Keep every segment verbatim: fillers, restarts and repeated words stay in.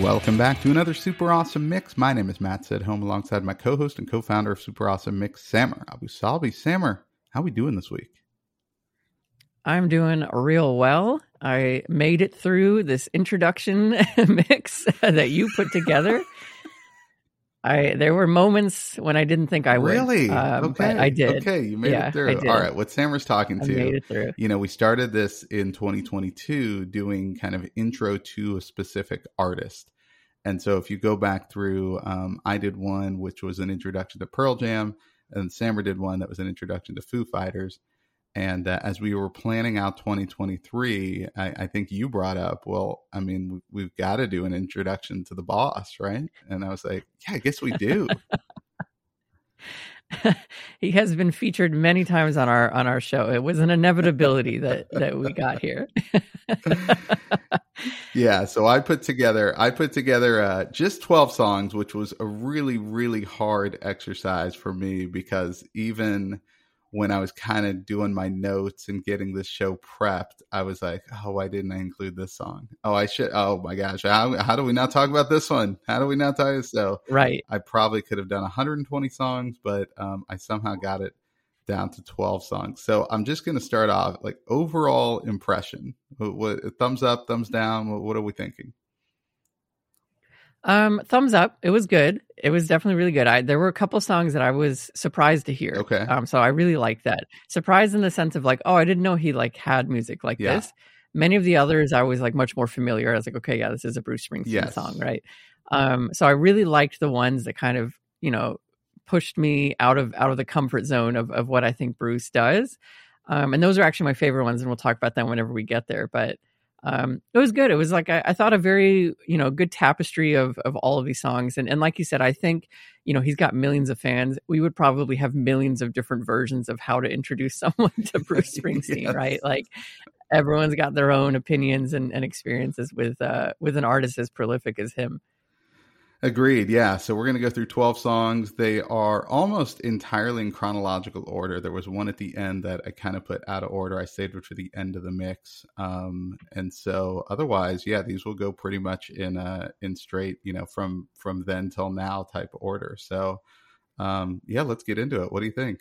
Welcome back to another Super Awesome Mix. My name is Matt Sedholm, alongside my co-host and co-founder of Super Awesome Mix, Samer Abu Salbi. Samer, how are we doing this week? I'm doing real well. I made it through this introduction mix that you put together. I there were moments when I didn't think I would. Really? Um, okay. But I did. Okay, you made yeah, it through. All right, what Samer's talking to, I made it through. You know, we started this in twenty twenty-two doing kind of intro to a specific artist. And so if you go back through, um, I did one, which was an introduction to Pearl Jam. And Samer did one that was an introduction to Foo Fighters. And uh, as we were planning out twenty twenty-three, I, I think you brought up, well, I mean, we, we've got to do an introduction to the boss, right? And I was like, yeah, I guess we do. He has been featured many times on our on our show. It was an inevitability that that we got here. Yeah, so I put together I put together uh, just twelve songs, which was a really, really hard exercise for me, because even when I was kind of doing my notes and getting this show prepped, I was like, oh, why didn't I include this song? Oh, I should. Oh, my gosh. How, how do we not talk about this one? How do we not talk about this? So right. I probably could have done one hundred twenty songs, but um, I somehow got it down to twelve songs. So I'm just going to start off, like, overall impression. What, what, thumbs up, thumbs down. What, what are we thinking? Um, thumbs up. It was good. It was definitely really good. I, there were a couple songs that I was surprised to hear. Okay. Um, so I really liked that. Surprised in the sense of, like, oh, I didn't know he like had music like yeah. this. Many of the others I was like much more familiar. I was like, okay, yeah, this is a Bruce Springsteen yes. song, right? Um, so I really liked the ones that kind of, you know, pushed me out of out of the comfort zone of of what I think Bruce does. Um, and those are actually my favorite ones, and we'll talk about them whenever we get there. But Um, it was good. It was like, I, I thought a very, you know, good tapestry of, of all of these songs. And, and like you said, I think, you know, he's got millions of fans. We would probably have millions of different versions of how to introduce someone to Bruce Springsteen, yes. right? Like, everyone's got their own opinions and, and experiences with, uh, with an artist as prolific as him. Agreed. Yeah. So we're going to go through twelve songs. They are almost entirely in chronological order. There was one at the end that I kind of put out of order. I saved it for the end of the mix. Um, and so otherwise, yeah, these will go pretty much in uh, in straight, you know, from from then till now type order. So, um, yeah, let's get into it. What do you think?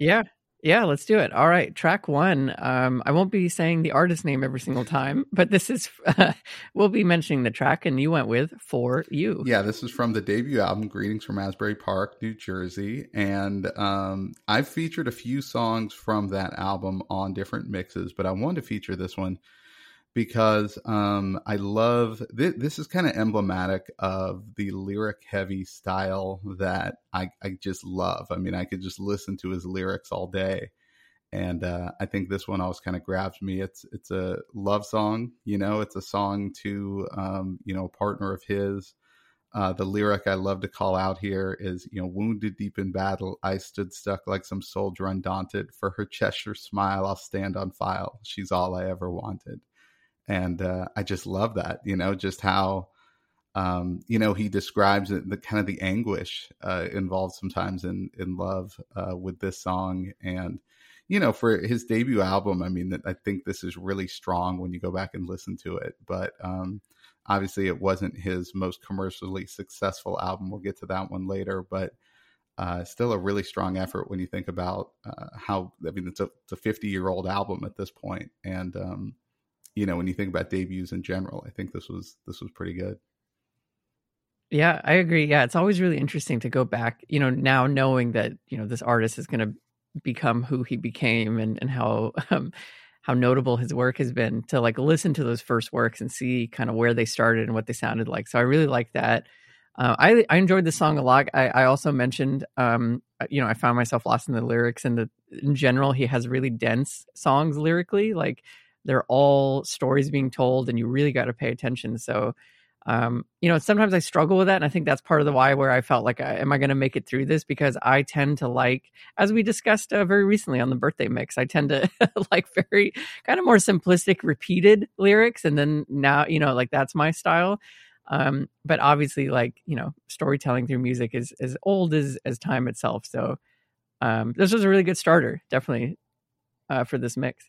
Yeah. Yeah, let's do it. All right. Track one. Um, I won't be saying the artist name every single time, but this is, uh, we'll be mentioning the track, and you went with For You. Yeah, this is from the debut album, Greetings from Asbury Park, New Jersey. And um, I've featured a few songs from that album on different mixes, but I wanted to feature this one because um, I love, th- this is kind of emblematic of the lyric heavy style that I, I just love. I mean, I could just listen to his lyrics all day. And uh, I think this one always kind of grabs me. It's it's a love song, you know, it's a song to, um, you know, a partner of his. Uh, the lyric I love to call out here is, you know, wounded deep in battle, I stood stuck like some soldier undaunted. For her Cheshire smile, I'll stand on file. She's all I ever wanted. And uh, I just love that, you know, just how, um, you know, he describes it, the kind of the anguish uh, involved sometimes in, in love uh, with this song. And, you know, for his debut album, I mean, I think this is really strong when you go back and listen to it. But um, obviously it wasn't his most commercially successful album. We'll get to that one later. But uh, still a really strong effort when you think about uh, how, I mean, it's a, it's a fifty-year-old album at this point. And, um you know, when you think about debuts in general, I think this was this was pretty good. Yeah, I agree. Yeah, it's always really interesting to go back, you know, now knowing that, you know, this artist is going to become who he became and, and how um, how notable his work has been, to like listen to those first works and see kind of where they started and what they sounded like. So I really like that. Uh, I, I enjoyed the song a lot. I, I also mentioned, um, you know, I found myself lost in the lyrics, and the, in general, he has really dense songs lyrically, like They're all stories being told, and you really got to pay attention. So, um, you know, sometimes I struggle with that. And I think that's part of the why where I felt like, I, am I going to make it through this? Because I tend to like, as we discussed uh, very recently on the birthday mix, I tend to like very kind of more simplistic, repeated lyrics. And then now, you know, like that's my style. Um, but obviously, like, you know, storytelling through music is as old as, as time itself. So um, this was a really good starter, definitely, uh, for this mix.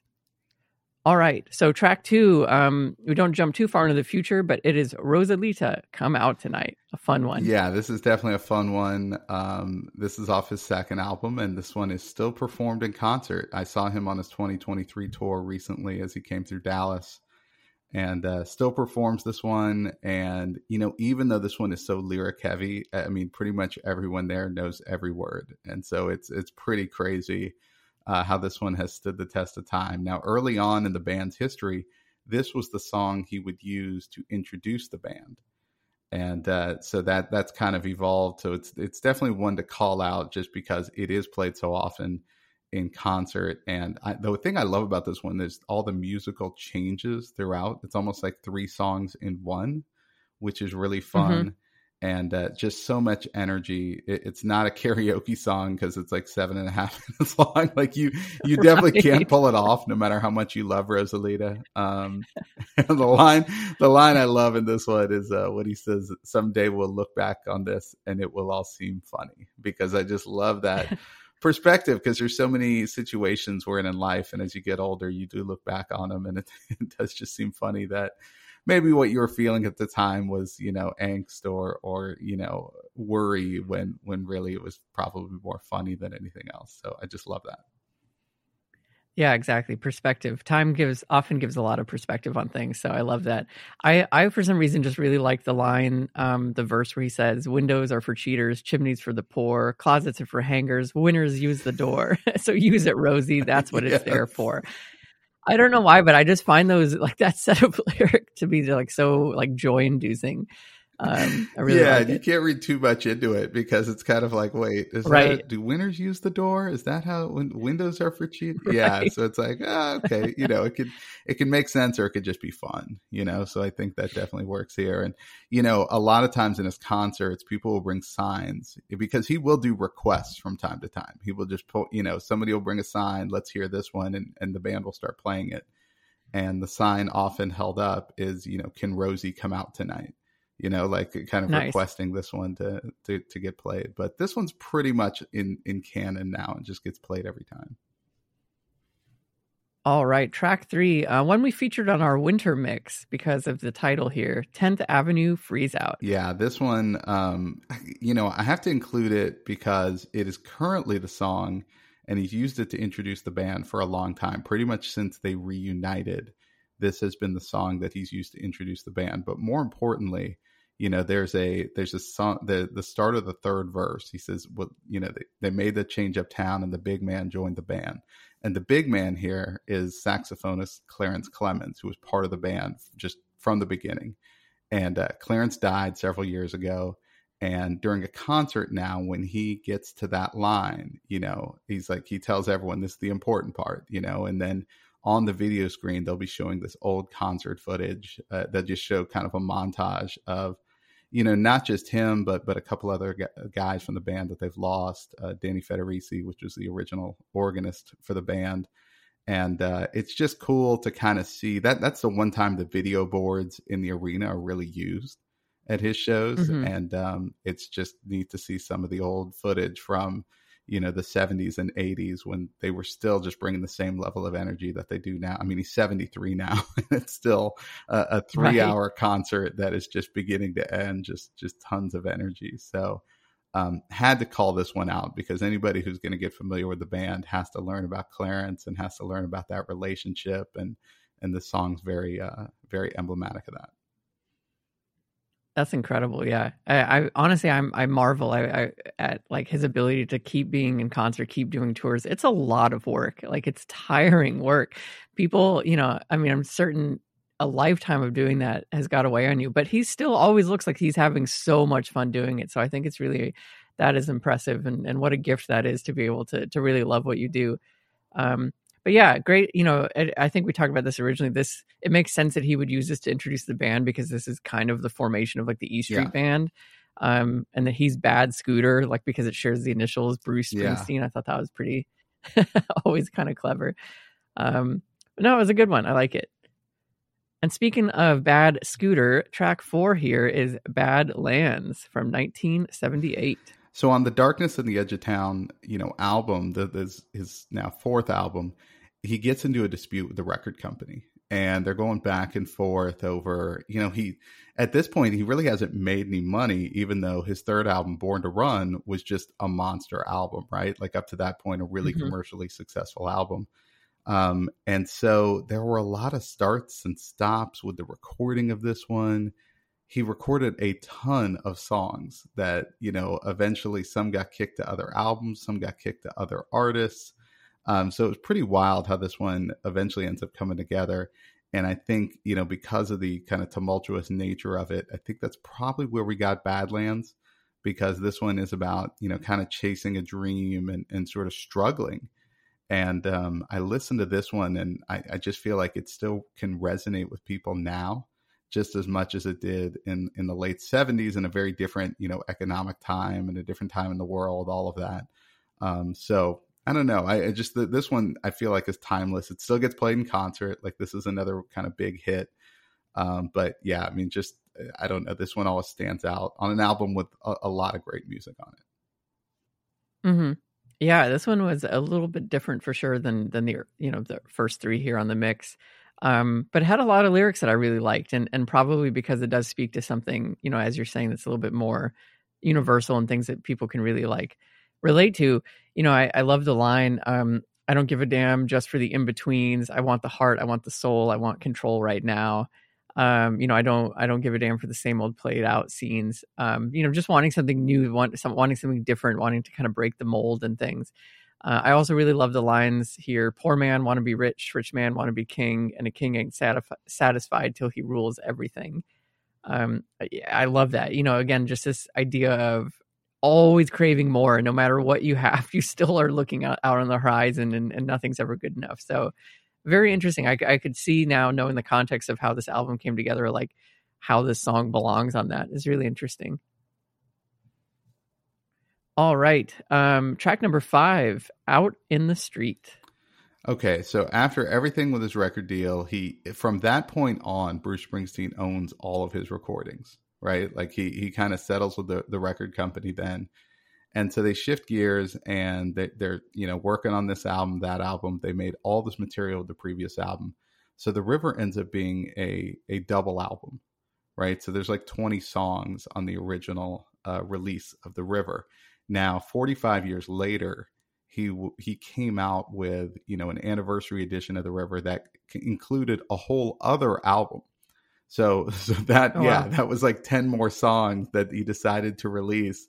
All right. So track two, um, we don't jump too far into the future, but it is Rosalita, Come Out Tonight. A fun one. Yeah, this is definitely a fun one. Um, this is off his second album, and this one is still performed in concert. I saw him on his twenty twenty-three tour recently as he came through Dallas, and uh, still performs this one. And, you know, even though this one is so lyric heavy, I mean, pretty much everyone there knows every word. And so it's it's pretty crazy. Uh, how this one has stood the test of time. Now, early on in the band's history, this was the song he would use to introduce the band. And uh, so that that's kind of evolved. So it's it's definitely one to call out just because it is played so often in concert. And I, the thing I love about this one is all the musical changes throughout. It's almost like three songs in one, which is really fun. Mm-hmm. And uh, just so much energy. It, it's not a karaoke song because it's like seven and a half minutes long. Like you, you right. definitely can't pull it off, no matter how much you love Rosalita. Um, the line, the line I love in this one is uh, what he says: "Someday we'll look back on this, and it will all seem funny." Because I just love that perspective. Because there's so many situations we're in in life, and as you get older, you do look back on them, and it, it does just seem funny that. Maybe what you were feeling at the time was, you know, angst or, or you know, worry when when really it was probably more funny than anything else. So I just love that. Yeah, exactly. Perspective. Time gives often gives a lot of perspective on things. So I love that. I, I for some reason, just really like the line, um, the verse where he says, windows are for cheaters, chimneys for the poor, closets are for hangers, winners use the door. So use it, Rosie. That's what yes. it's there for. I don't know why, but I just find those like that set of lyric to be like so like joy inducing. Um, I really yeah, like it. You can't read too much into it because it's kind of like, wait, is right. that, do winners use the door? Is that how when windows are for cheap? Right. Yeah, so it's like, oh, okay, you know, it could it can make sense or it could just be fun, you know. So I think that definitely works here. And you know, a lot of times in his concerts, people will bring signs because he will do requests from time to time. He will just pull, you know, somebody will bring a sign, let's hear this one, and, and the band will start playing it. And the sign often held up is, you know, can Rosie come out tonight? You know, like kind of nice. Requesting this one to, to, to get played. But this one's pretty much in, in canon now and just gets played every time. All right. Track three, uh, one we featured on our winter mix because of the title here, Tenth Avenue Freeze-Out. Yeah, this one, um, you know, I have to include it because it is currently the song and he's used it to introduce the band for a long time, pretty much since they reunited. This has been the song that he's used to introduce the band. But more importantly, you know, there's a there's a song, the, the start of the third verse. He says, well, you know, they, they made the change uptown and the big man joined the band. And the big man here is saxophonist Clarence Clemens, who was part of the band just from the beginning. And uh, Clarence died several years ago. And during a concert now, when he gets to that line, you know, he's like, he tells everyone this is the important part, you know, and then on the video screen, they'll be showing this old concert footage uh, that just show kind of a montage of, you know, not just him, but but a couple other guys from the band that they've lost. Uh, Danny Federici, which was the original organist for the band. And uh, it's just cool to kind of see that. That's the one time the video boards in the arena are really used at his shows. Mm-hmm. And um, it's just neat to see some of the old footage from, you know, the seventies and eighties when they were still just bringing the same level of energy that they do now. I mean, he's seventy-three now, and it's still a, a three-hour right. concert that is just beginning to end, just just tons of energy. So um, had to call this one out because anybody who's going to get familiar with the band has to learn about Clarence and has to learn about that relationship. And, and the song's very, uh, very emblematic of that. That's incredible. Yeah. I, I honestly, I'm, I marvel I, I, at like his ability to keep being in concert, keep doing tours. It's a lot of work. Like it's tiring work. People, you know, I mean, I'm certain a lifetime of doing that has got away on you, but he still always looks like he's having so much fun doing it. So I think it's really, that is impressive. And, and what a gift that is to be able to, to really love what you do. Um, But yeah, great. You know, I think we talked about this originally. This, it makes sense that he would use this to introduce the band, because this is kind of the formation of like the E Street yeah. Band. Um, and that he's Bad Scooter, like, because it shares the initials, Bruce Springsteen. Yeah. I thought that was pretty, always kind of clever. Um, no, it was a good one. I like it. And speaking of Bad Scooter, track four here is Bad Lands from nineteen seventy-eight. So on the Darkness on the Edge of Town, you know, album, that is his now fourth album, he gets into a dispute with the record company, and they're going back and forth over, you know, he, at this point, he really hasn't made any money, even though his third album, Born to Run, was just a monster album, right? Like, up to that point, a really mm-hmm. commercially successful album. Um, and so there were a lot of starts and stops with the recording of this one. He recorded a ton of songs that, you know, eventually some got kicked to other albums, some got kicked to other artists. Um, so it was pretty wild how this one eventually ends up coming together. And I think, you know, because of the kind of tumultuous nature of it, I think that's probably where we got Badlands, because this one is about, you know, kind of chasing a dream and, and sort of struggling. And um, I listened to this one, and I, I just feel like it still can resonate with people now, just as much as it did in, in the late seventies, in a very different, you know, economic time and a different time in the world, all of that. Um, so I don't know. I, I just, the, this one, I feel like, is timeless. It still gets played in concert. Like, this is another kind of big hit. Um, but yeah, I mean, just, I don't know. This one always stands out on an album with a, a lot of great music on it. Mm-hmm. Yeah. This one was a little bit different for sure than, than the, you know, the first three here on the mix. Um, but it had a lot of lyrics that I really liked, and and probably because it does speak to something, you know, as you're saying, that's a little bit more universal and things that people can really like relate to. You know, I, I love the line, um, I don't give a damn just for the in-betweens. I want the heart. I want the soul. I want control right now. Um, you know, I don't I don't give a damn for the same old played out scenes. Um, you know, just wanting something new, want, some, wanting something different, wanting to kind of break the mold and things. Uh, I also really love the lines here. Poor man want to be rich, rich man want to be king, and a king ain't satisf- satisfied till he rules everything. Um, I, I love that. You know, again, just this idea of always craving more. No matter what you have, you still are looking out, out on the horizon, and, and nothing's ever good enough. So very interesting. I, I could see now, knowing the context of how this album came together, like how this song belongs on that is really interesting. All right. Um, track number five, Out in the Street. Okay. So after everything with his record deal, he, from that point on, Bruce Springsteen owns all of his recordings, right? Like, he, he kind of settles with the, the record company then. And so they shift gears, and they, they're, you know, working on this album, that album. They made all this material with the previous album. So The River ends up being a, a double album, right? So there's like twenty songs on the original uh, release of The River. Now, forty-five years later, he he came out with, you know, an anniversary edition of The River that included a whole other album. So, so that, oh, yeah, wow. that was like ten more songs that he decided to release,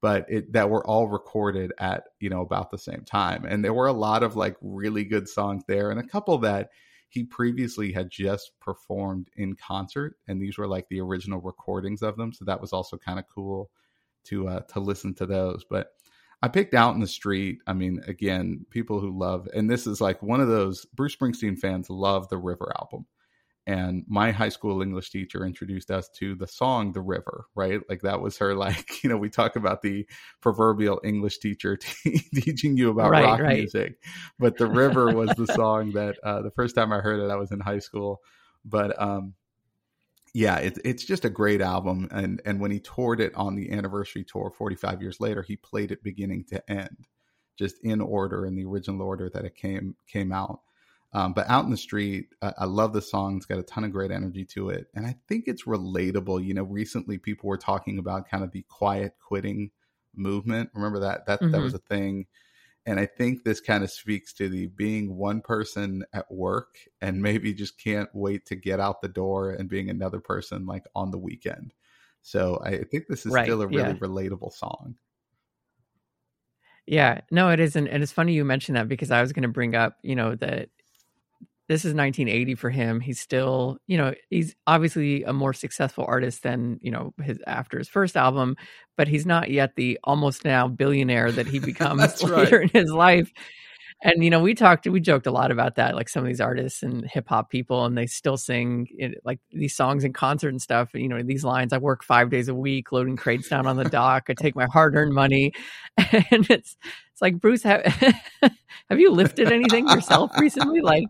but it, that were all recorded at, you know, about the same time. And there were a lot of like really good songs there, and a couple that he previously had just performed in concert, and these were like the original recordings of them. So that was also kind of cool to uh, to listen to those. But I picked Out in the Street. I mean, again, people who love, and this is like one of those, Bruce Springsteen fans love The River album. And my high school English teacher introduced us to the song The River, right? Like, that was her, like, you know, we talk about the proverbial English teacher t- teaching you about right, rock right. music. But The River was the song that uh, the first time I heard it, I was in high school. But um, yeah, it, it's just a great album. And, and when he toured it on the anniversary tour forty-five years later, he played it beginning to end, just in order, in the original order that it came came out. Um, but Out in the Street, I, I love the song. It's got a ton of great energy to it. And I think it's relatable. You know, recently people were talking about kind of the quiet quitting movement. Remember that? That, mm-hmm. that was a thing. And I think this kind of speaks to the being one person at work and maybe just can't wait to get out the door, and being another person like on the weekend. So I think this is right. still a really yeah. relatable song. Yeah, no, it isn't. And it's funny you mentioned that, because I was going to bring up, you know, that this is nineteen eighty for him. He's still, you know, he's obviously a more successful artist than, you know, his after his first album, but he's not yet the almost now billionaire that he becomes later right. in his life. And, you know, we talked, we joked a lot about that, like some of these artists and hip hop people, and they still sing it, like these songs in concert and stuff. And, you know, these lines, I work five days a week, loading crates down on the dock. I take my hard earned money. And it's, it's like, Bruce, have, have you lifted anything yourself recently? Like,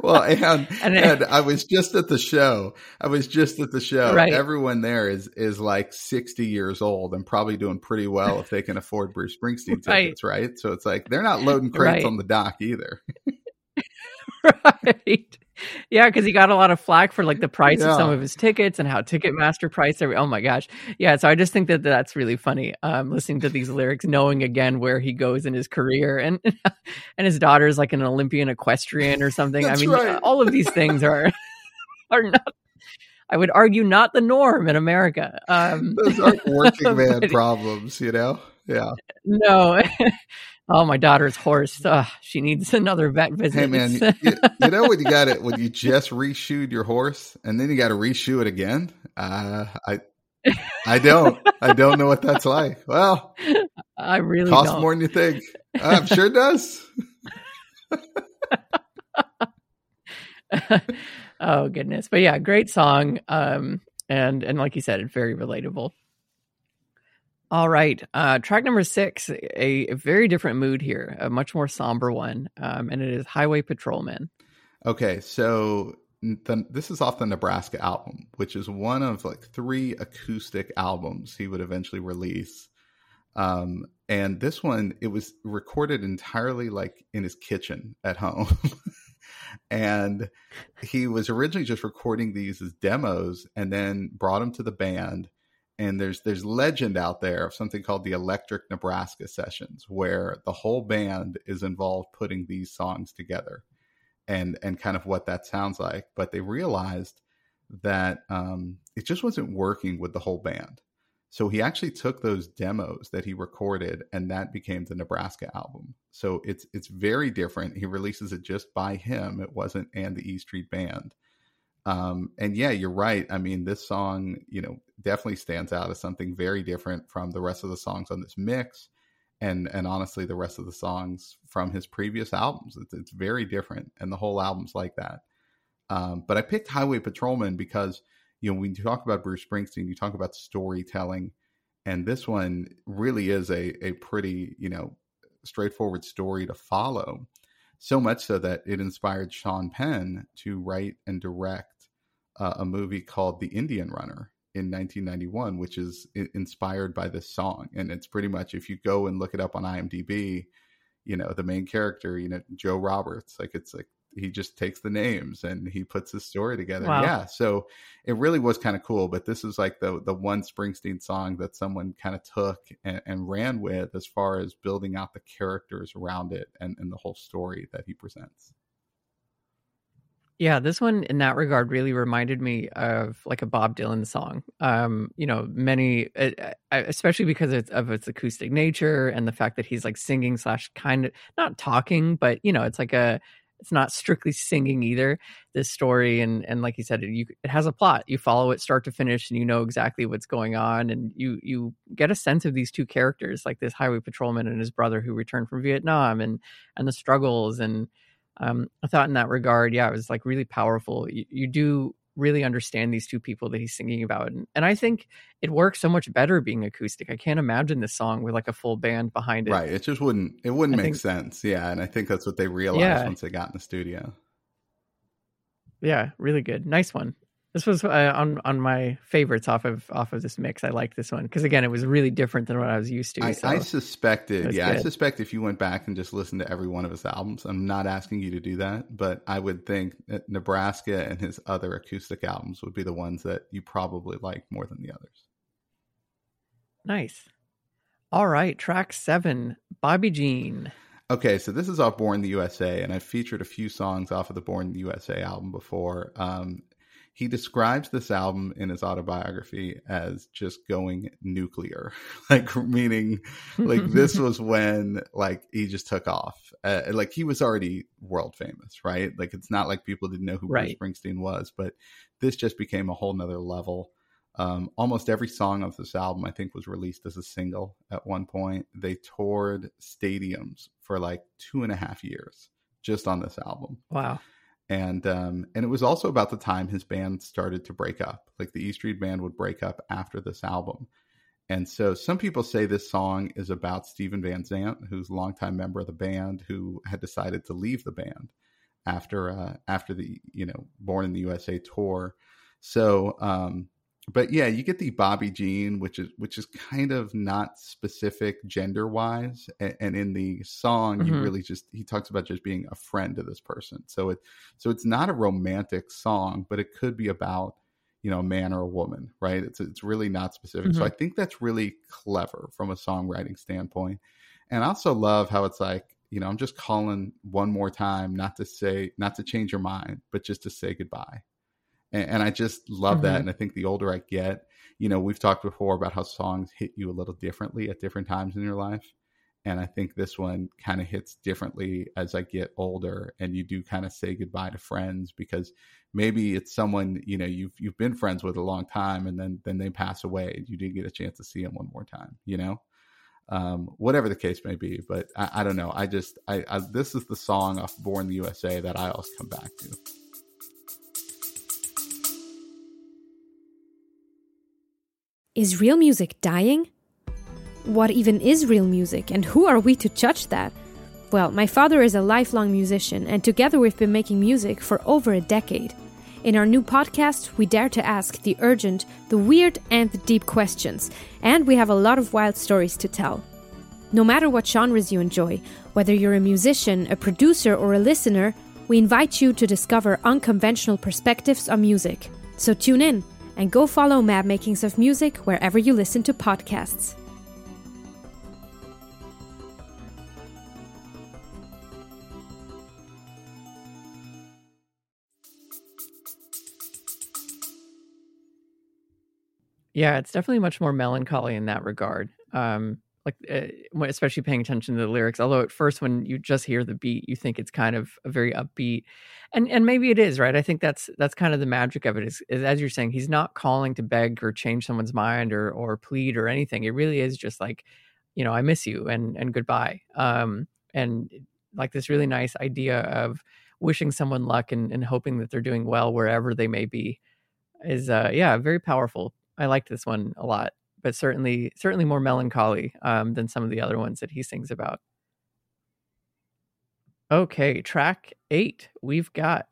well, and, and, and I was just at the show. I was just at the show. Right. Everyone there is is like sixty years old and probably doing pretty well if they can afford Bruce Springsteen tickets, right? right? So it's like they're not loading crates right. on the dock either. Right. Yeah, because he got a lot of flack for like the price yeah. of some of his tickets and how Ticketmaster priced every. Oh my gosh. Yeah. So I just think that that's really funny. Um, listening to these lyrics, knowing again where he goes in his career, and and his daughter is like an Olympian equestrian or something. I mean, right. all of these things are are not. I would argue not the norm in America. Um, Those aren't working man but, problems, you know. Yeah. No. Oh, my daughter's horse. Ugh, she needs another vet visit. Hey, man, you, you, you know when you got it when you just reshoed your horse and then you got to reshoe it again. Uh, I, I don't, I don't know what that's like. Well, I really costs don't. More than you think. I'm sure it does. Oh goodness, but yeah, great song. Um, and and like you said, it's very relatable. All right. Uh, track number six, a, a very different mood here, a much more somber one. Um, and it is Highway Patrolman. Okay. So the, this is off the Nebraska album, which is one of like three acoustic albums he would eventually release. Um, and this one, it was recorded entirely like in his kitchen at home. And he was originally just recording these as demos and then brought them to the band. And there's there's legend out there of something called the Electric Nebraska Sessions, where the whole band is involved putting these songs together and and kind of what that sounds like. But they realized that um, it just wasn't working with the whole band. So he actually took those demos that he recorded and that became the Nebraska album. So it's it's very different. He releases it just by him. It wasn't and the E Street Band. Um, and yeah, you're right. I mean, this song, you know, definitely stands out as something very different from the rest of the songs on this mix. And, and honestly, the rest of the songs from his previous albums, it's, it's very different. And the whole album's like that. Um, but I picked Highway Patrolman because, you know, when you talk about Bruce Springsteen, you talk about storytelling, and this one really is a, a pretty, you know, straightforward story to follow. So much so that it inspired Sean Penn to write and direct uh, a movie called The Indian Runner in nineteen ninety-one, which is inspired by this song. And it's pretty much, if you go and look it up on IMDb, you know, the main character, you know, Joe Roberts, like it's like he just takes the names and he puts his story together. Wow. Yeah. So it really was kind of cool. But this is like the the one Springsteen song that someone kind of took and, and ran with as far as building out the characters around it and, and the whole story that he presents. Yeah, this one in that regard really reminded me of like a Bob Dylan song. Um, you know, many, especially because it's of its acoustic nature and the fact that he's like singing slash kind of not talking, but you know, it's like a, it's not strictly singing either, this story. And, and like you said, it, you, it has a plot. You follow it start to finish and you know exactly what's going on. And you you get a sense of these two characters, like this highway patrolman and his brother who returned from Vietnam and and the struggles. And um, I thought in that regard, yeah, it was like really powerful. You, you do really understand these two people that he's singing about. And, and I think it works so much better being acoustic. I can't imagine this song with like a full band behind it. Right. It just wouldn't, it wouldn't I make think, sense. Yeah. And I think that's what they realized yeah. once they got in the studio. Yeah. Really good. Nice one. This was uh, on, on my favorites off of, off of this mix. I like this one. Cause again, it was really different than what I was used to. I, so I suspected. Yeah. Good. I suspect if you went back and just listened to every one of his albums, I'm not asking you to do that, but I would think that Nebraska and his other acoustic albums would be the ones that you probably like more than the others. Nice. All right. Track seven, Bobby Jean. Okay, so this is off Born in the U S A, and I've featured a few songs off of the Born in the U S A album before. Um, He describes this album in his autobiography as just going nuclear, like meaning like this was when like he just took off. Uh, like he was already world famous, right? Like it's not like people didn't know who right. Bruce Springsteen was, but this just became a whole nother level. Um, almost every song of this album, I think, was released as a single at one point. They toured stadiums for like two and a half years just on this album. Wow. And um, and it was also about the time his band started to break up. Like the E Street Band would break up after this album. And so some people say this song is about Stephen Van Zandt, who's a longtime member of the band, who had decided to leave the band after uh, after the, you know, Born in the U S A tour. So, um, but yeah, you get the Bobby Jean, which is which is kind of not specific gender wise, and, and in the song, mm-hmm. you really just he talks about just being a friend to this person. So it so it's not a romantic song, but it could be about, you know, a man or a woman, right? It's it's really not specific. Mm-hmm. So I think that's really clever from a songwriting standpoint. And I also love how it's like, you know, I'm just calling one more time, not to say, not to change your mind, but just to say goodbye. And, and I just love mm-hmm. that. And I think the older I get, you know, we've talked before about how songs hit you a little differently at different times in your life. And I think this one kind of hits differently as I get older, and you do kind of say goodbye to friends, because maybe it's someone, you know, you've, you've been friends with a long time, and then, then they pass away and you didn't get a chance to see them one more time, you know, um, whatever the case may be. But I, I don't know. I just, I, I, this is the song off Born in the U S A that I always come back to. Is real music dying? What even is real music, and who are we to judge that? Well, my father is a lifelong musician, and together we've been making music for over a decade. In our new podcast, we dare to ask the urgent, the weird, and the deep questions, and we have a lot of wild stories to tell. No matter what genres you enjoy, whether you're a musician, a producer, or a listener, we invite you to discover unconventional perspectives on music. So tune in, and go follow Mad Makings of Music wherever you listen to podcasts. Yeah, it's definitely much more melancholy in that regard. Um, like, uh, especially paying attention to the lyrics. Although at first, when you just hear the beat, you think it's kind of a very upbeat, and and maybe it is, right? I think that's that's kind of the magic of it. Is, is as you're saying, he's not calling to beg or change someone's mind or or plead or anything. It really is just like, you know, I miss you and and goodbye. Um, and like this really nice idea of wishing someone luck and and hoping that they're doing well wherever they may be is uh, yeah, very powerful. I liked this one a lot, but certainly certainly more melancholy um, than some of the other ones that he sings about. Okay, track eight, we've got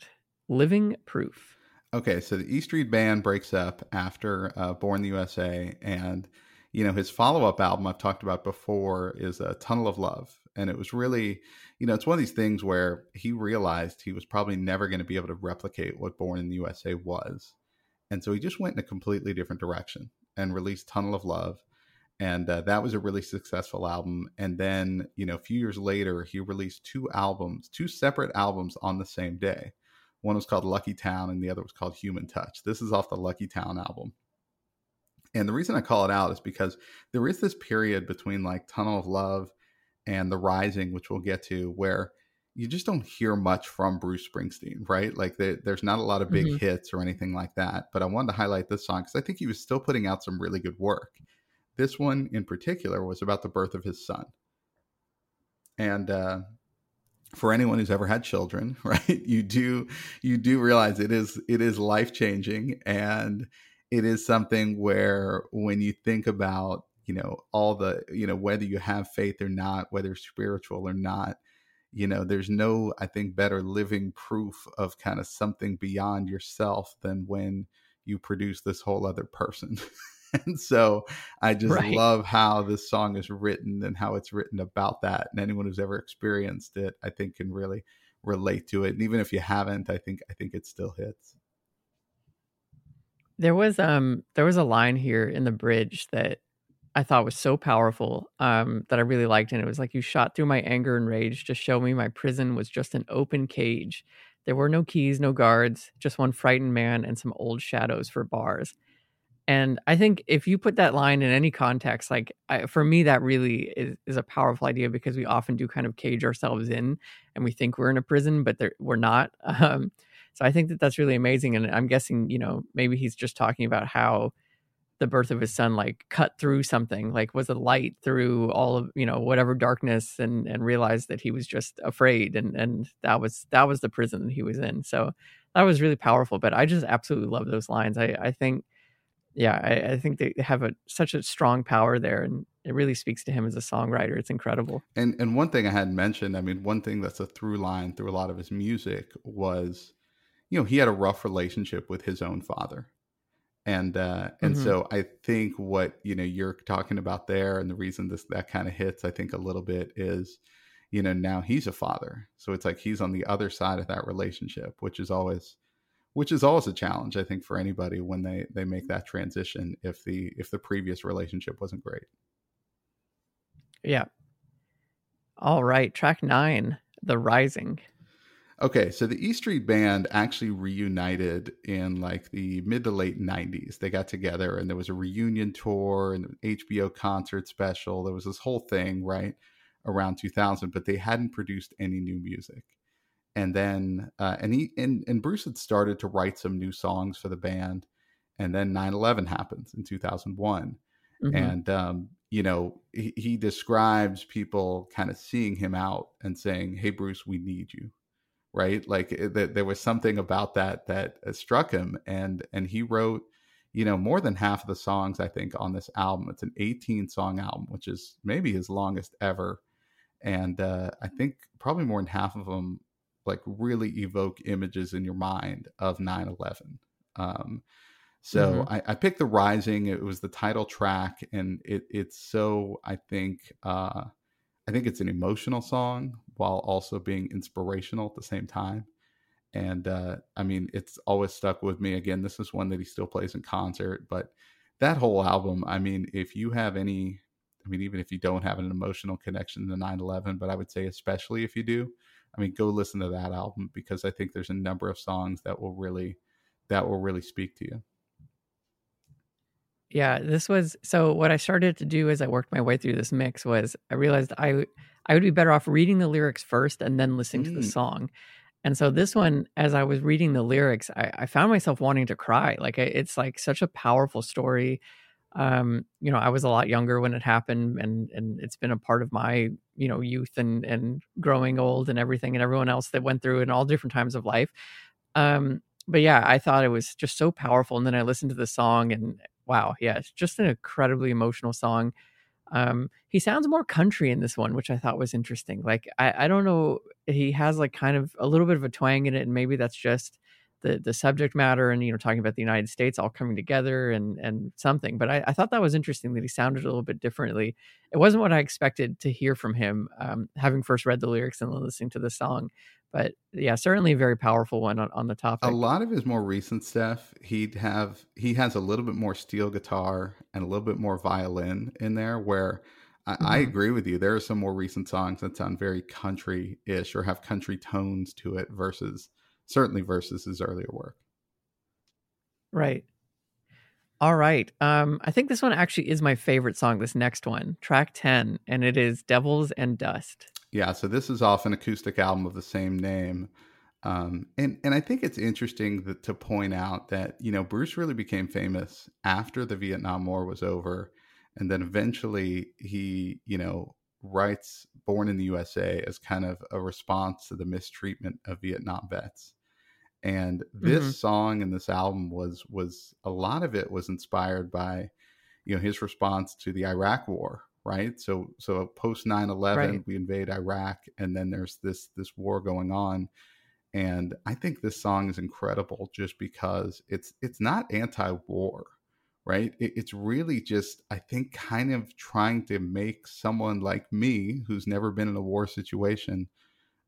Living Proof. Okay, so the E Street Band breaks up after uh, Born in the U S A, and you know his follow-up album I've talked about before is uh, Tunnel of Love. And it was really, you know, it's one of these things where he realized he was probably never going to be able to replicate what Born in the U S A was. And so he just went in a completely different direction and released Tunnel of Love. And uh, that was a really successful album. And then, you know, a few years later, he released two albums, two separate albums on the same day. One was called Lucky Town and the other was called Human Touch. This is off the Lucky Town album. And the reason I call it out is because there is this period between like Tunnel of Love and The Rising, which we'll get to, where you just don't hear much from Bruce Springsteen, right? Like the, there's not a lot of big mm-hmm. hits or anything like that. But I wanted to highlight this song because I think he was still putting out some really good work. This one in particular was about the birth of his son. And uh, for anyone who's ever had children, right, you do you do realize it is it is life-changing. And it is something where when you think about, you know, all the, you know, whether you have faith or not, whether spiritual or not, you know, there's no, I think, better living proof of kind of something beyond yourself than when you produce this whole other person. And so I just right. love how this song is written and how it's written about that. And anyone who's ever experienced it, I think, can really relate to it. And even if you haven't, I think I think it still hits. There was um there was a line here in the bridge that I thought was so powerful um, that I really liked. And it was like, you shot through my anger and rage to show me my prison was just an open cage. There were no keys, no guards, just one frightened man and some old shadows for bars. And I think if you put that line in any context, like I, for me, that really is, is a powerful idea, because we often do kind of cage ourselves in and we think we're in a prison, but there, we're not. Um, so I think that that's really amazing. And I'm guessing, you know, maybe he's just talking about how the birth of his son, like, cut through something, like was a light through all of, you know, whatever darkness, and, and realized that he was just afraid. And, and that was, that was the prison he was in. So that was really powerful, but I just absolutely love those lines. I, I think, yeah, I, I think they have a, such a strong power there, and it really speaks to him as a songwriter. It's incredible. And, and one thing I hadn't mentioned, I mean, one thing that's a through line through a lot of his music was, you know, he had a rough relationship with his own father. And uh, and mm-hmm. so I think what, you know, you're talking about there, and the reason this that kind of hits, I think, a little bit is, you know, now he's a father. So it's like he's on the other side of that relationship, which is always which is always a challenge, I think, for anybody when they, they make that transition if the if the previous relationship wasn't great. Yeah. All right. Track nine, The Rising. Okay, so the E Street Band actually reunited in like the mid to late nineties. They got together and there was a reunion tour and an H B O concert special. There was this whole thing right around two thousand, but they hadn't produced any new music. And then, uh, and he and, and Bruce had started to write some new songs for the band. And then nine eleven happens in two thousand one. Mm-hmm. And, um, you know, he, he describes people kind of seeing him out and saying, "Hey, Bruce, we need you." Right. Like th- there was something about that that struck him. And and he wrote, you know, more than half of the songs, I think, on this album. It's an eighteen song album, which is maybe his longest ever. And uh, I think probably more than half of them like really evoke images in your mind of nine eleven. Um, so mm-hmm. I, I picked The Rising. It was the title track. And it it's so I think uh, I think it's an emotional song, while also being inspirational at the same time. And uh, I mean, it's always stuck with me. Again, this is one that he still plays in concert, but that whole album, I mean, if you have any, I mean, even if you don't have an emotional connection to nine eleven, but I would say especially if you do, I mean, go listen to that album, because I think there's a number of songs that will really, that will really speak to you. Yeah, this was, so what I started to do as I worked my way through this mix was I realized I I would be better off reading the lyrics first and then listening mm. to the song. And so this one, as I was reading the lyrics, I, I found myself wanting to cry. Like, it's like such a powerful story. Um, you know, I was a lot younger when it happened, and and it's been a part of my, you know, youth and and growing old and everything, and everyone else that went through in all different times of life. Um, but yeah, I thought it was just so powerful. And then I listened to the song and wow. Yeah. It's just an incredibly emotional song. Um, he sounds more country in this one, which I thought was interesting. Like, I, I don't know. He has like kind of a little bit of a twang in it. And maybe that's just the the subject matter and, you know, talking about the United States all coming together and, and something. But I, I thought that was interesting that he sounded a little bit differently. It wasn't what I expected to hear from him, um, having first read the lyrics and listening to the song. But yeah, certainly a very powerful one on, on the topic. A lot of his more recent stuff, he'd have, he has a little bit more steel guitar and a little bit more violin in there, where I, mm-hmm. I agree with you. There are some more recent songs that sound very country-ish or have country tones to it versus, certainly versus his earlier work. Right. All right. Um, I think this one actually is my favorite song, this next one, track ten, and it is Devils and Dust. Yeah, so this is off an acoustic album of the same name. Um, and, and I think it's interesting that, to point out that, you know, Bruce really became famous after the Vietnam War was over. And then eventually he, you know, writes Born in the U S A as kind of a response to the mistreatment of Vietnam vets. And this mm-hmm. song and this album was, was a lot of it was inspired by, you know, his response to the Iraq War. Right. So so post nine eleven, right. we invade Iraq, and then there's this this war going on. And I think this song is incredible just because it's it's not anti-war. Right. It, it's really just, I think, kind of trying to make someone like me who's never been in a war situation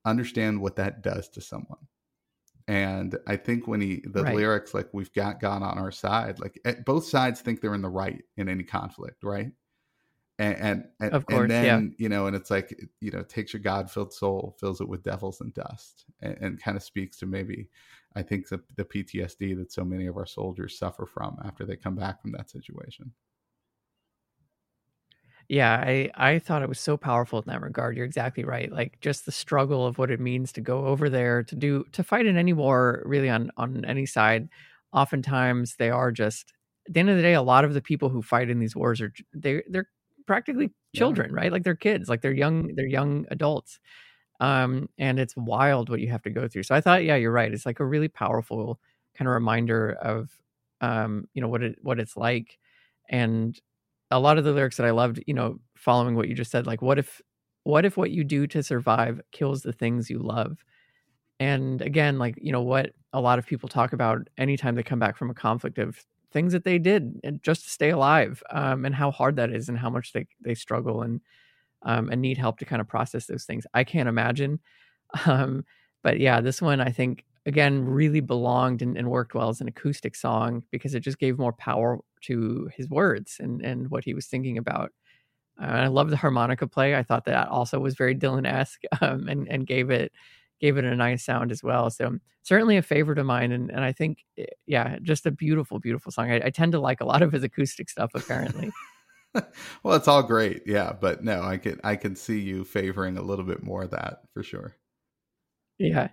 understand what that does to someone. And I think when he the right. lyrics like we've got God on our side, like both sides think they're in the right in any conflict. Right. And, and, and, of course, and then, yeah. you know, and it's like, you know, takes your God-filled soul, fills it with devils and dust, and, and kind of speaks to maybe, I think, the, the P T S D that so many of our soldiers suffer from after they come back from that situation. Yeah, I, I thought it was so powerful in that regard. You're exactly right. Like, just the struggle of what it means to go over there, to do, to fight in any war, really on, on any side. Oftentimes they are just at the end of the day, a lot of the people who fight in these wars are they they're practically children, yeah. right? Like they're kids, like they're young, they're young adults. Um, and it's wild what you have to go through. So I thought, yeah, you're right. It's like a really powerful kind of reminder of, um, you know, what it, what it's like. And a lot of the lyrics that I loved, you know, following what you just said, like, what if, what if what you do to survive kills the things you love? And again, like, you know, what a lot of people talk about anytime they come back from a conflict of things that they did and just to stay alive, um, and how hard that is and how much they, they struggle and, um, and need help to kind of process those things. I can't imagine. Um, but yeah, this one, I think, again, really belonged and, and worked well as an acoustic song because it just gave more power to his words and, and what he was thinking about. Uh, and I love the harmonica play. I thought that also was very Dylan-esque, um, and, and gave it, gave it a nice sound as well. So certainly a favorite of mine. And, and I think, yeah, just a beautiful, beautiful song. I, I tend to like a lot of his acoustic stuff, apparently. Well, it's all great. Yeah. But no, I can, I can see you favoring a little bit more of that for sure. Yeah.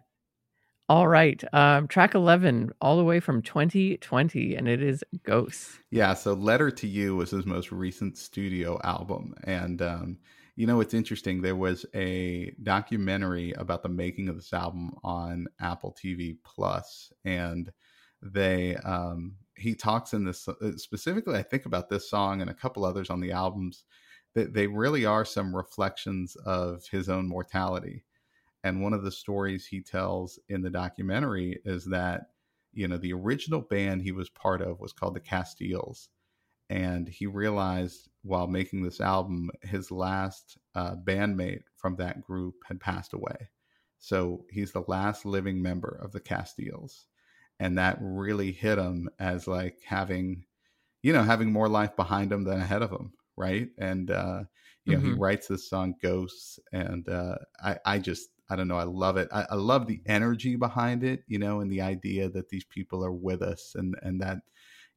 All right. Um, track eleven, all the way from twenty twenty, and it is Ghosts. Yeah. So Letter to You was his most recent studio album. And, um, you know, it's interesting. There was a documentary about the making of this album on Apple T V Plus, and they, um, he talks in this specifically, I think, about this song and a couple others on the albums, that they really are some reflections of his own mortality. And one of the stories he tells in the documentary is that, you know, the original band he was part of was called the Castiles. And he realized while making this album, his last uh, bandmate from that group had passed away. So he's the last living member of the Castiles. And that really hit him as like having, you know, having more life behind him than ahead of him. Right. And, uh, you mm-hmm. know, he writes this song Ghosts. And uh, I, I just, I don't know. I love it. I, I love the energy behind it, you know, and the idea that these people are with us and, and that,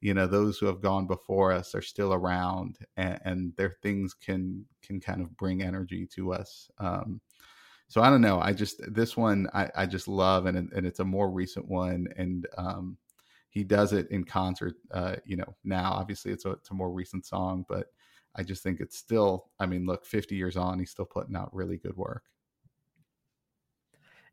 you know, those who have gone before us are still around, and, and their things can, can kind of bring energy to us. Um, So I don't know. I just, this one, I, I just love, and, and it's a more recent one. And um, he does it in concert, uh, you know, now, obviously it's a, it's a more recent song, but I just think it's still, I mean, look, fifty years on, he's still putting out really good work.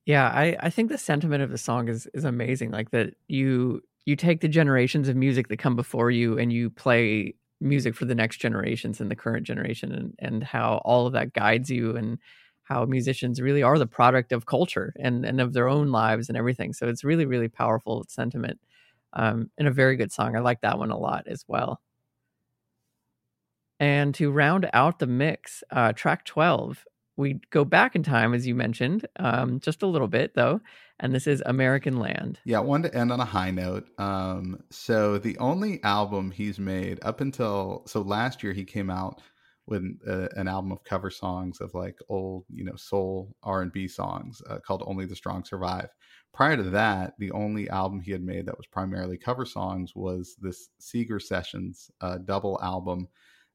Yeah. I, I think the sentiment of the song is, is amazing. Like that you, you take the generations of music that come before you and you play music for the next generations and the current generation, and, and how all of that guides you, and how musicians really are the product of culture and, and of their own lives and everything. So it's really, really powerful sentiment, um, and a very good song. I like that one a lot as well. And to round out the mix, uh, track twelve, we go back in time, as you mentioned, um, just a little bit though. And this is American Land. Yeah, I wanted to end on a high note. Um, so the only album he's made up until, so last year he came out with uh, an album of cover songs of like old, you know, soul R and B songs uh, called Only the Strong Survive. Prior to that, the only album he had made that was primarily cover songs was this Seeger Sessions uh, double album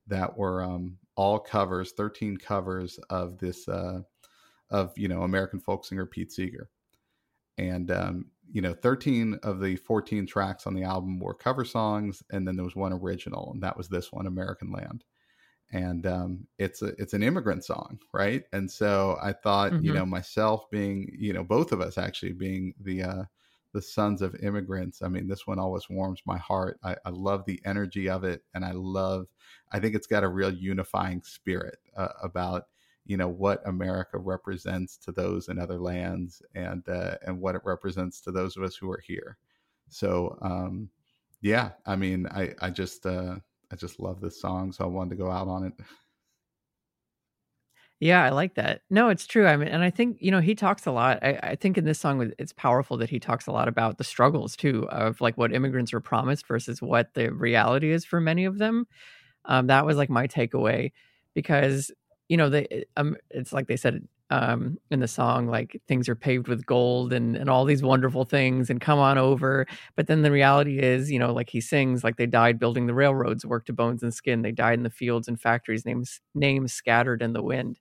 that were um, all covers, thirteen covers of this, uh, of, you know, American folk singer Pete Seeger. And, um, you know, thirteen of the fourteen tracks on the album were cover songs. And then there was one original, and that was this one, American Land. And um, it's a, it's an immigrant song, right? And so I thought, mm-hmm. you know, myself being, you know, both of us actually being the uh, the sons of immigrants. I mean, this one always warms my heart. I, I love the energy of it, and I love. I think it's got a real unifying spirit uh, about, you know, what America represents to those in other lands, and uh, and what it represents to those of us who are here. So um, yeah, I mean, I I just. Uh, I just love this song, so I wanted to go out on it. Yeah, I like that. No, it's true. I mean, and I think, you know, he talks a lot. I, I think in this song, it's powerful that he talks a lot about the struggles, too, of like what immigrants were promised versus what the reality is for many of them. Um, that was like my takeaway, because, you know, they, um, it's like they said um, in the song, like things are paved with gold and, and all these wonderful things and come on over. But then the reality is, you know, like he sings, like they died building the railroads, worked to bones and skin. They died in the fields and factories, names, names scattered in the wind.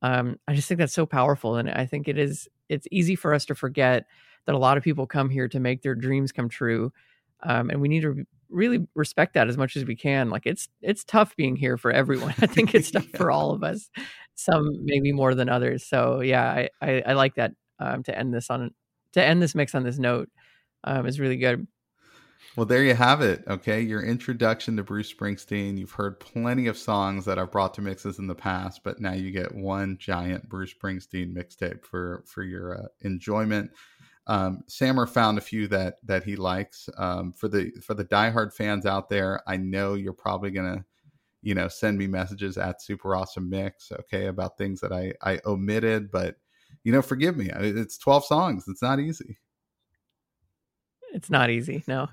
Um, I just think that's so powerful. And I think it is, it's easy for us to forget that a lot of people come here to make their dreams come true. Um, and we need to really respect that as much as we can. Like it's it's tough being here for everyone. I think it's tough yeah. for all of us, some maybe more than others. So yeah, I, I, I like that um, to end this on to end this mix on this note um, is really good. Well, there you have it. Okay, your introduction to Bruce Springsteen. You've heard plenty of songs that I've brought to mixes in the past, but now you get one giant Bruce Springsteen mixtape for for your uh, enjoyment. Um, Samer found a few that that he likes. Um, for the for the diehard fans out there, I know you're probably gonna, you know, send me messages at Super Awesome Mix, okay, about things that I I omitted, but you know, forgive me. It's twelve songs. It's not easy. It's not easy, no.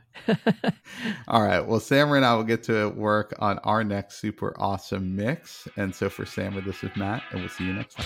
All right. Well, Samer and I will get to work on our next Super Awesome Mix. And so for Samer, this is Matt, and we'll see you next time.